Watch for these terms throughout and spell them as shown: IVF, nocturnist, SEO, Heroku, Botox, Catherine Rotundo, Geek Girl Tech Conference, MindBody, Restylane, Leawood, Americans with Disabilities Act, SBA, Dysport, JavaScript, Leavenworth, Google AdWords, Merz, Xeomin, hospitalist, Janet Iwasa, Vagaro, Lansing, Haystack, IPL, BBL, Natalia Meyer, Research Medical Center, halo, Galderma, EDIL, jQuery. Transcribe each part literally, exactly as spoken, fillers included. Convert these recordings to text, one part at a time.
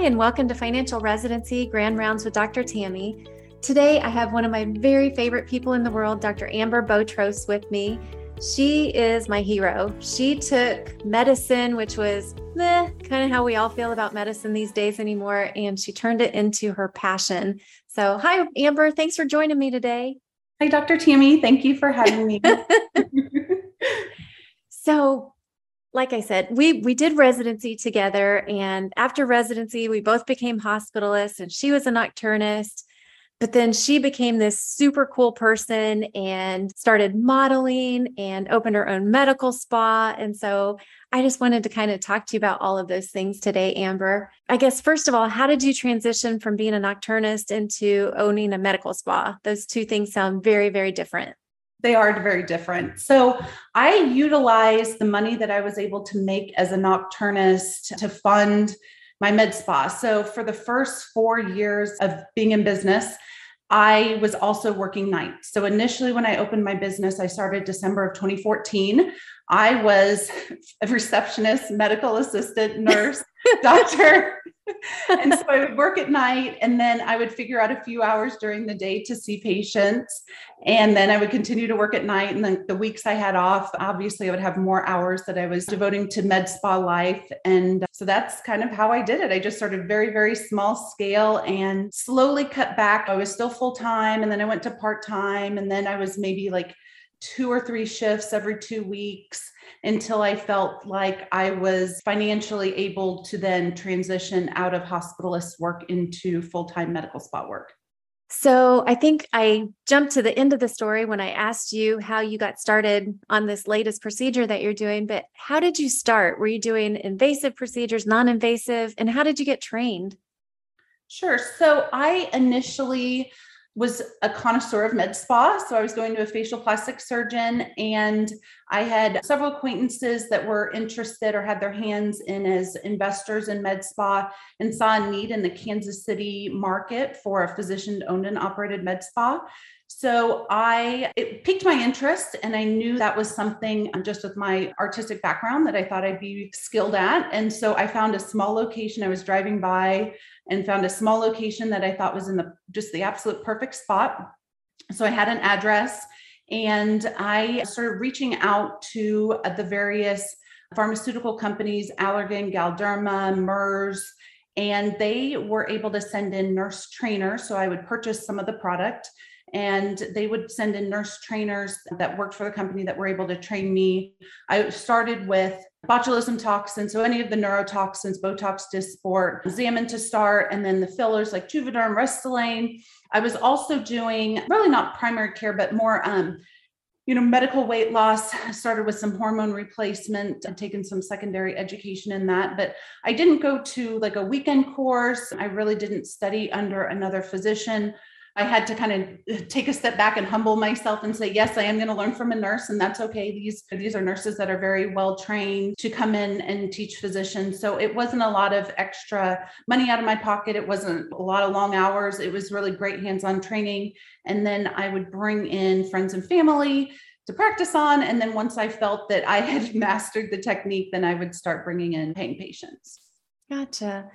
Hi, and welcome to Financial Residency Grand Rounds with Doctor Tammy. Today, I have one of my very favorite people in the world, Doctor Amber Botros, with me. She is my hero. She took medicine, which was meh, kind of how we all feel about medicine these days anymore, and she turned it into her passion. So hi, Amber. Thanks for joining me today. Hi, Doctor Tammy. Thank you for having me. So, like I said, we we did residency together, and after residency, we both became hospitalists, and she was a nocturnist, but then she became this super cool person and started modeling and opened her own medical spa. And so I just wanted to kind of talk to you about all of those things today, Amber. I guess, first of all, how did you transition from being a nocturnist into owning a medical spa? Those two things sound very, very different. They are very different. So I utilized the money that I was able to make as a nocturnist to fund my med spa. So for the first four years of being in business, I was also working nights. So initially when I opened my business, I started December of twenty fourteen. I was a receptionist, medical assistant, nurse, doctor. And so I would work at night, and then I would figure out a few hours during the day to see patients. And then I would continue to work at night. And then the weeks I had off, obviously I would have more hours that I was devoting to med spa life. And so that's kind of how I did it. I just started very, very small scale and slowly cut back. I was still full time, and then I went to part time, and then I was maybe like two or three shifts every two weeks until I felt like I was financially able to then transition out of hospitalist work into full-time medical spa work. So I think I jumped to the end of the story when I asked you how you got started on this latest procedure that you're doing, but how did you start? Were you doing invasive procedures, non-invasive, and how did you get trained? Sure. So I initially was a connoisseur of med spa. So I was going to a facial plastic surgeon, and I had several acquaintances that were interested or had their hands in as investors in med spa, and saw a need in the Kansas City market for a physician owned and operated med spa. So I, it piqued my interest, and I knew that was something just with my artistic background that I thought I'd be skilled at. And so I found a small location. I was driving by and found a small location that I thought was in the, just the absolute perfect spot. So I had an address, and I started reaching out to the various pharmaceutical companies, Allergan, Galderma, Merz, and they were able to send in nurse trainers. So I would purchase some of the product, and they would send in nurse trainers that worked for the company that were able to train me. I started with botulism toxins, so any of the neurotoxins, Botox, Dysport, Xeomin to start, and then the fillers like Juvederm, Restylane. I was also doing really not primary care, but more, um, you know, medical weight loss. I started with some hormone replacement and taken some secondary education in that, but I didn't go to like a weekend course. I really didn't study under another physician. I had to kind of take a step back and humble myself and say, yes, I am going to learn from a nurse, and that's okay. These, these are nurses that are very well trained to come in and teach physicians. So it wasn't a lot of extra money out of my pocket. It wasn't a lot of long hours. It was really great hands-on training. And then I would bring in friends and family to practice on. And then once I felt that I had mastered the technique, then I would start bringing in paying patients. Gotcha.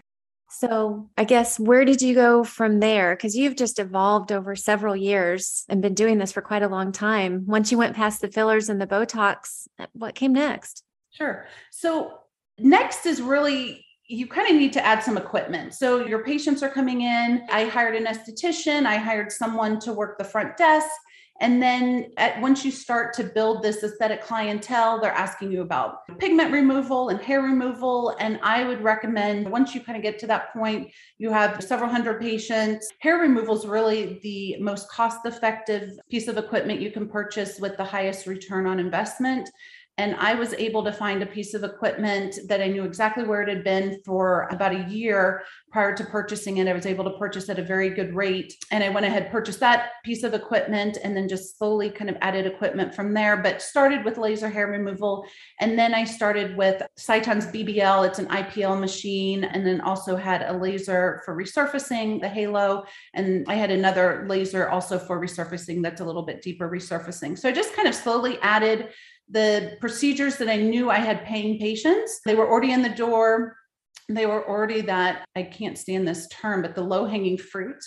So I guess, where did you go from there? Because you've just evolved over several years and been doing this for quite a long time. Once you went past the fillers and the Botox, what came next? Sure. So next is really, you kind of need to add some equipment. So your patients are coming in. I hired an esthetician. I hired someone to work the front desk. And then at, once you start to build this aesthetic clientele, they're asking you about pigment removal and hair removal. And I would recommend, once you kind of get to that point, you have several hundred patients. Hair removal is really the most cost-effective piece of equipment you can purchase with the highest return on investment. And I was able to find a piece of equipment that I knew exactly where it had been for about a year prior to purchasing it. I was able to purchase at a very good rate. And I went ahead, purchased that piece of equipment, and then just slowly kind of added equipment from there, but started with laser hair removal. And then I started with Sciton's B B L. It's an I P L machine. And then also had a laser for resurfacing, the Halo. And I had another laser also for resurfacing that's a little bit deeper resurfacing. So I just kind of slowly added the procedures that I knew I had paying patients. They were already in the door. they were already that, I can't stand this term, but the low-hanging fruit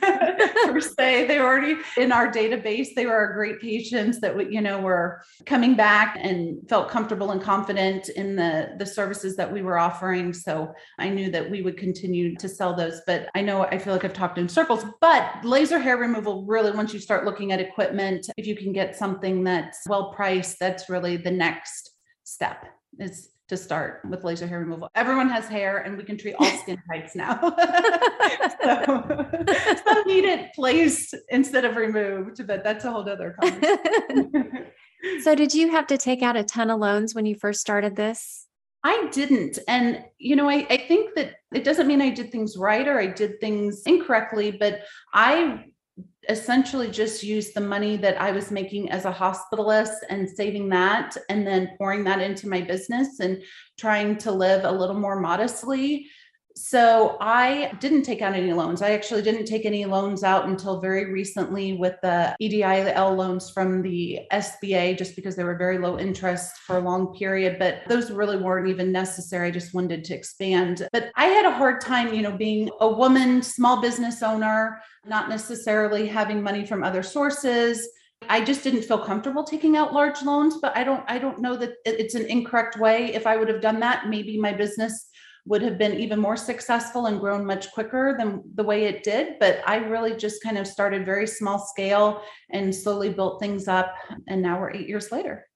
per se. They were already in our database. They were our great patients that we, you know, were coming back and felt comfortable and confident in the, the services that we were offering. So I knew that we would continue to sell those, but I know I feel like I've talked in circles, but laser hair removal, really, once you start looking at equipment, if you can get something that's well-priced, that's really the next step is to start with laser hair removal. Everyone has hair and we can treat all skin types now. So, some need it placed instead of removed, but that's a whole other conversation. So did you have to take out a ton of loans when you first started this? I didn't. And, you know, I, I think that it doesn't mean I did things right or I did things incorrectly, but I essentially just used the money that I was making as a hospitalist and saving that and then pouring that into my business and trying to live a little more modestly. So I didn't take out any loans. I actually didn't take any loans out until very recently with the E D I L loans from the S B A, just because they were very low interest for a long period, but those really weren't even necessary. I just wanted to expand. But I had a hard time, you know, being a woman, small business owner, not necessarily having money from other sources. I just didn't feel comfortable taking out large loans, but I don't, I don't know that it's an incorrect way. If I would have done that, maybe my business would have been even more successful and grown much quicker than the way it did. But I really just kind of started very small scale and slowly built things up. And now we're eight years later.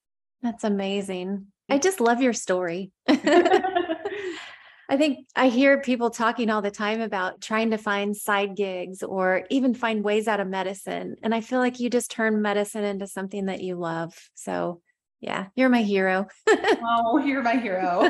That's amazing. I just love your story. I think I hear people talking all the time about trying to find side gigs or even find ways out of medicine. And I feel like you just turn medicine into something that you love. So yeah, you're my hero. Oh, you're my hero.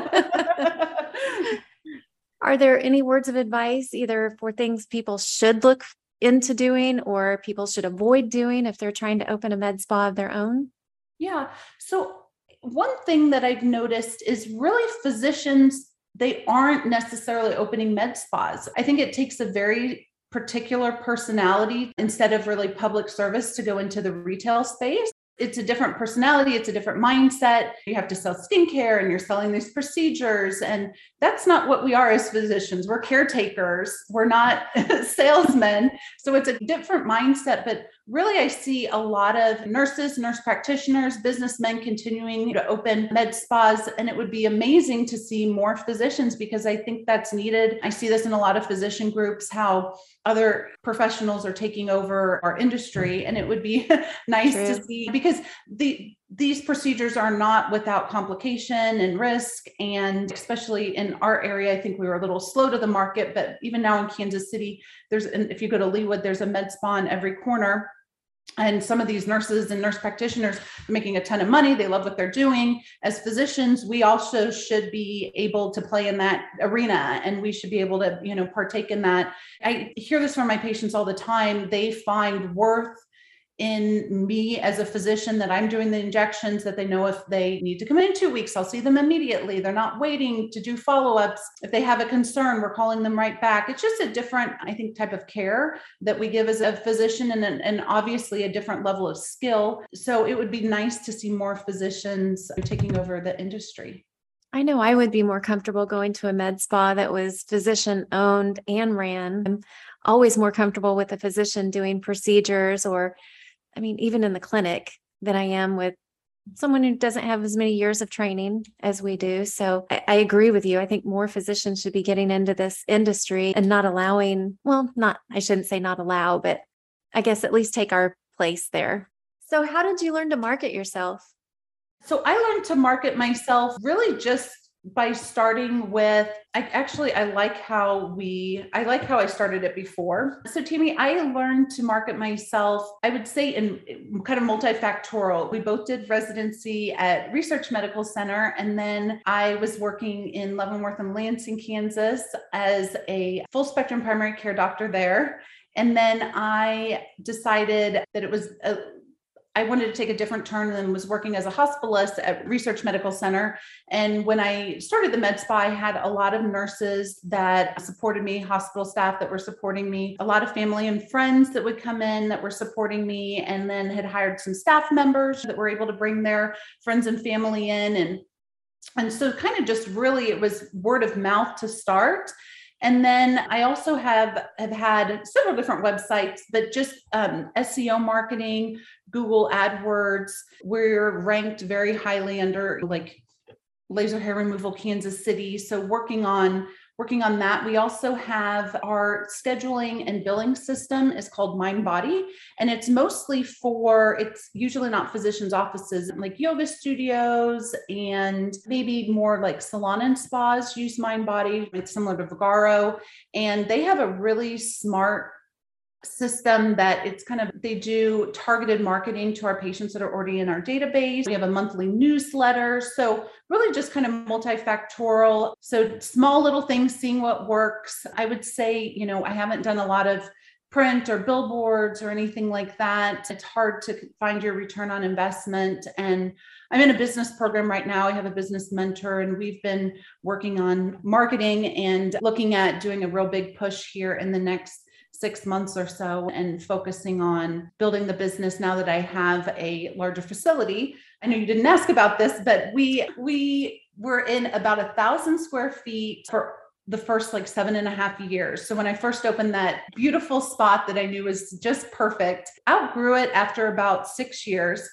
Are there any words of advice either for things people should look into doing or people should avoid doing if they're trying to open a med spa of their own? Yeah. So one thing that I've noticed is really physicians, they aren't necessarily opening med spas. I think it takes a very particular personality instead of really public service to go into the retail space. It's a different personality. It's a different mindset. You have to sell skincare and you're selling these procedures. And that's not what we are as physicians. We're caretakers. We're not salesmen. So it's a different mindset. But really, I see a lot of nurses, nurse practitioners, businessmen continuing to open med spas. And it would be amazing to see more physicians because I think that's needed. I see this in a lot of physician groups, how other professionals are taking over our industry. And it would be nice True. to see because the these procedures are not without complication and risk. And especially in our area, I think we were a little slow to the market, but even now in Kansas City, there's, if you go to Leawood, there's a med spa in every corner. And some of these nurses and nurse practitioners are making a ton of money. They love what they're doing. As physicians, we also should be able to play in that arena and we should be able to, you know, partake in that. I hear this from my patients all the time. They find worth in me as a physician that I'm doing the injections, that they know if they need to come in two weeks, I'll see them immediately. They're not waiting to do follow-ups. If they have a concern, we're calling them right back. It's just a different, I think, type of care that we give as a physician and, and obviously a different level of skill. So it would be nice to see more physicians taking over the industry. I know I would be more comfortable going to a med spa that was physician owned and ran. I'm always more comfortable with a physician doing procedures or I mean, even in the clinic than I am with someone who doesn't have as many years of training as we do. So I, I agree with you. I think more physicians should be getting into this industry and not allowing, well, not, I shouldn't say not allow, but I guess at least take our place there. So how did you learn to market yourself? So I learned to market myself really just by starting with, I actually, I like how we, I like how I started it before. So Tammy, I learned to market myself, I would say in kind of multifactorial. We both did residency at Research Medical Center. And then I was working in Leavenworth and Lansing, Kansas as a full spectrum primary care doctor there. And then I decided that it was a I wanted to take a different turn and was working as a hospitalist at Research Medical Center. And when I started the med spa, I had a lot of nurses that supported me, hospital staff that were supporting me, a lot of family and friends that would come in that were supporting me, and then had hired some staff members that were able to bring their friends and family in. And And so kind of just really, it was word of mouth to start. And then I also have, have had several different websites that just um, S E O marketing, Google AdWords. We're ranked very highly under like laser hair removal, Kansas City. So working on working on that. We also have our scheduling and billing system is called MindBody, and it's mostly for, it's usually not physicians' offices, like yoga studios and maybe more like salon and spas use MindBody. It's similar to Vagaro, and they have a really smart system that it's kind of, they do targeted marketing to our patients that are already in our database. We have a monthly newsletter. So really just kind of multifactorial. So small little things, seeing what works. I would say, you know, I haven't done a lot of print or billboards or anything like that. It's hard to find your return on investment. And I'm in a business program right now. I have a business mentor, and we've been working on marketing and looking at doing a real big push here in the next six months or so, and focusing on building the business now that I have a larger facility. I know you didn't ask about this, but we we were in about a thousand square feet for the first like seven and a half years. So when I first opened that beautiful spot that I knew was just perfect, outgrew it after about six years,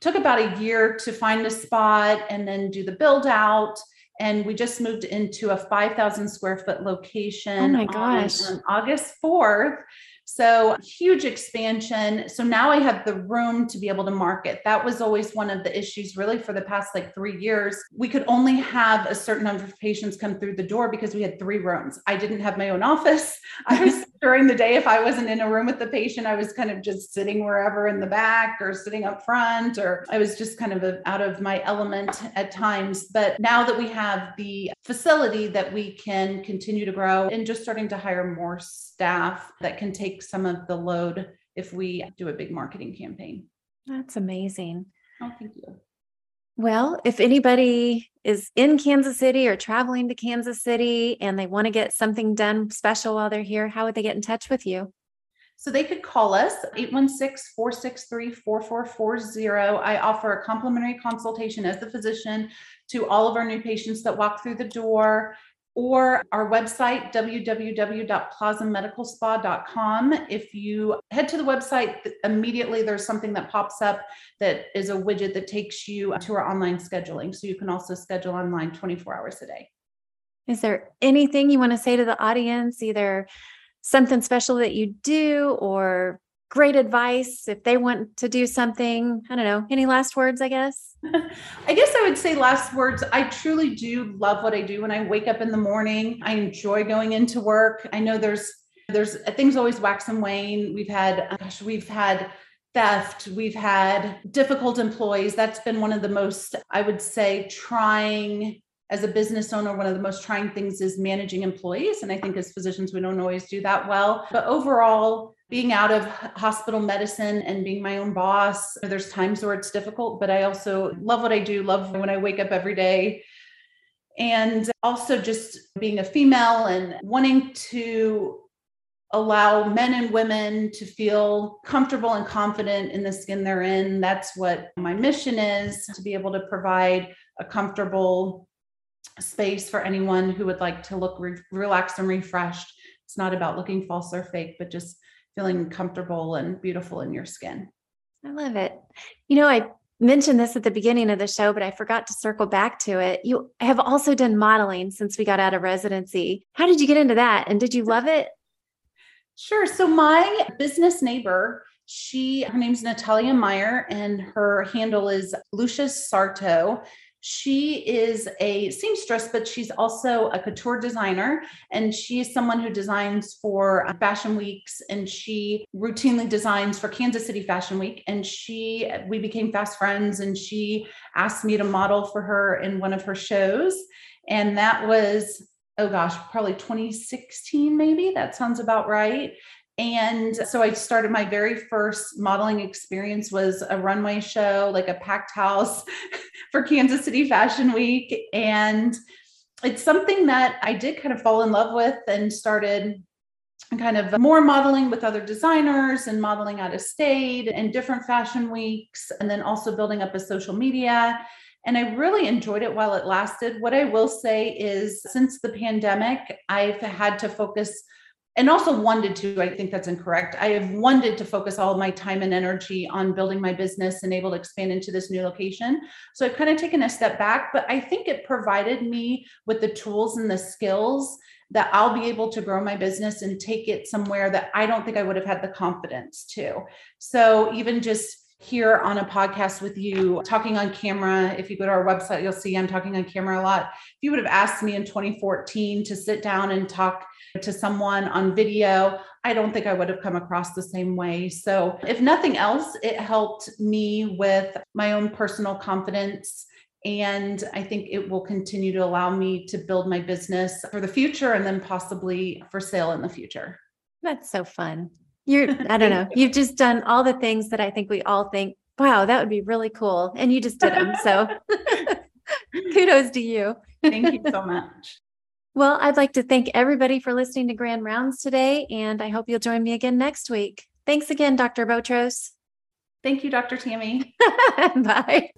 took about a year to find a spot and then do the build out. And we just moved into a five thousand square foot location. Oh my gosh. On, on August fourth. So huge expansion. So now I have the room to be able to market. That was always one of the issues really for the past like three years. We could only have a certain number of patients come through the door because we had three rooms. I didn't have my own office. I was during the day, if I wasn't in a room with the patient, I was kind of just sitting wherever in the back or sitting up front, or I was just kind of a, out of my element at times. But now that we have the facility that we can continue to grow and just starting to hire more staff that can take some of the load if we do a big marketing campaign. That's amazing. Oh, thank you. Well, if anybody is in Kansas City or traveling to Kansas City and they want to get something done special while they're here, how would they get in touch with you? So they could call us eight one six, four six three, four four four zero. I offer a complimentary consultation as the physician to all of our new patients that walk through the door. Or our website, w w w dot plaza medical spa dot com. If you head to the website, immediately there's something that pops up that is a widget that takes you to our online scheduling. So you can also schedule online twenty-four hours a day. Is there anything you want to say to the audience, either something special that you do or great advice if they want to do something? I don't know. Any last words, I guess? I guess I would say last words. I truly do love what I do. When I wake up in the morning, I enjoy going into work. I know there's, there's things always wax and wane. We've had, gosh, we've had theft. We've had difficult employees. That's been one of the most, I would say, trying as a business owner, one of the most trying things is managing employees. And I think as physicians, we don't always do that well, but overall, being out of hospital medicine and being my own boss, there's times where it's difficult, but I also love what I do, love when I wake up every day. And also just being a female and wanting to allow men and women to feel comfortable and confident in the skin they're in. That's what my mission is, to be able to provide a comfortable space for anyone who would like to look re- relaxed and refreshed. It's not about looking false or fake, but just feeling comfortable and beautiful in your skin. I love it. You know, I mentioned this at the beginning of the show, but I forgot to circle back to it. You have also done modeling since we got out of residency. How did you get into that? And did you love it? Sure. So my business neighbor, she, her name's Natalia Meyer, and her handle is Lucius Sarto. She is a seamstress, but she's also a couture designer. And she's someone who designs for fashion weeks. And she routinely designs for Kansas City Fashion Week. And she, we became fast friends, and she asked me to model for her in one of her shows. And that was, oh gosh, probably twenty sixteen, maybe. That sounds about right. And so I started, my very first modeling experience was a runway show, like a packed house for Kansas City Fashion Week. And it's something that I did kind of fall in love with, and started kind of more modeling with other designers and modeling out of state and different fashion weeks, and then also building up a social media. And I really enjoyed it while it lasted. What I will say is since the pandemic, I've had to focus and also wanted to, I think that's incorrect. I have wanted to focus all my time and energy on building my business and able to expand into this new location. So I've kind of taken a step back, but I think it provided me with the tools and the skills that I'll be able to grow my business and take it somewhere that I don't think I would have had the confidence to. So even just here on a podcast with you, talking on camera. If you go to our website, you'll see I'm talking on camera a lot. If you would have asked me in twenty fourteen to sit down and talk to someone on video, I don't think I would have come across the same way. So if nothing else, it helped me with my own personal confidence. And I think it will continue to allow me to build my business for the future and then possibly for sale in the future. That's so fun. You're, I don't know. You've just done all the things that I think we all think, wow, that would be really cool. And you just did them. So kudos to you. Thank you so much. Well, I'd like to thank everybody for listening to Grand Rounds today. And I hope you'll join me again next week. Thanks again, Doctor Botros. Thank you, Doctor Tammy. Bye.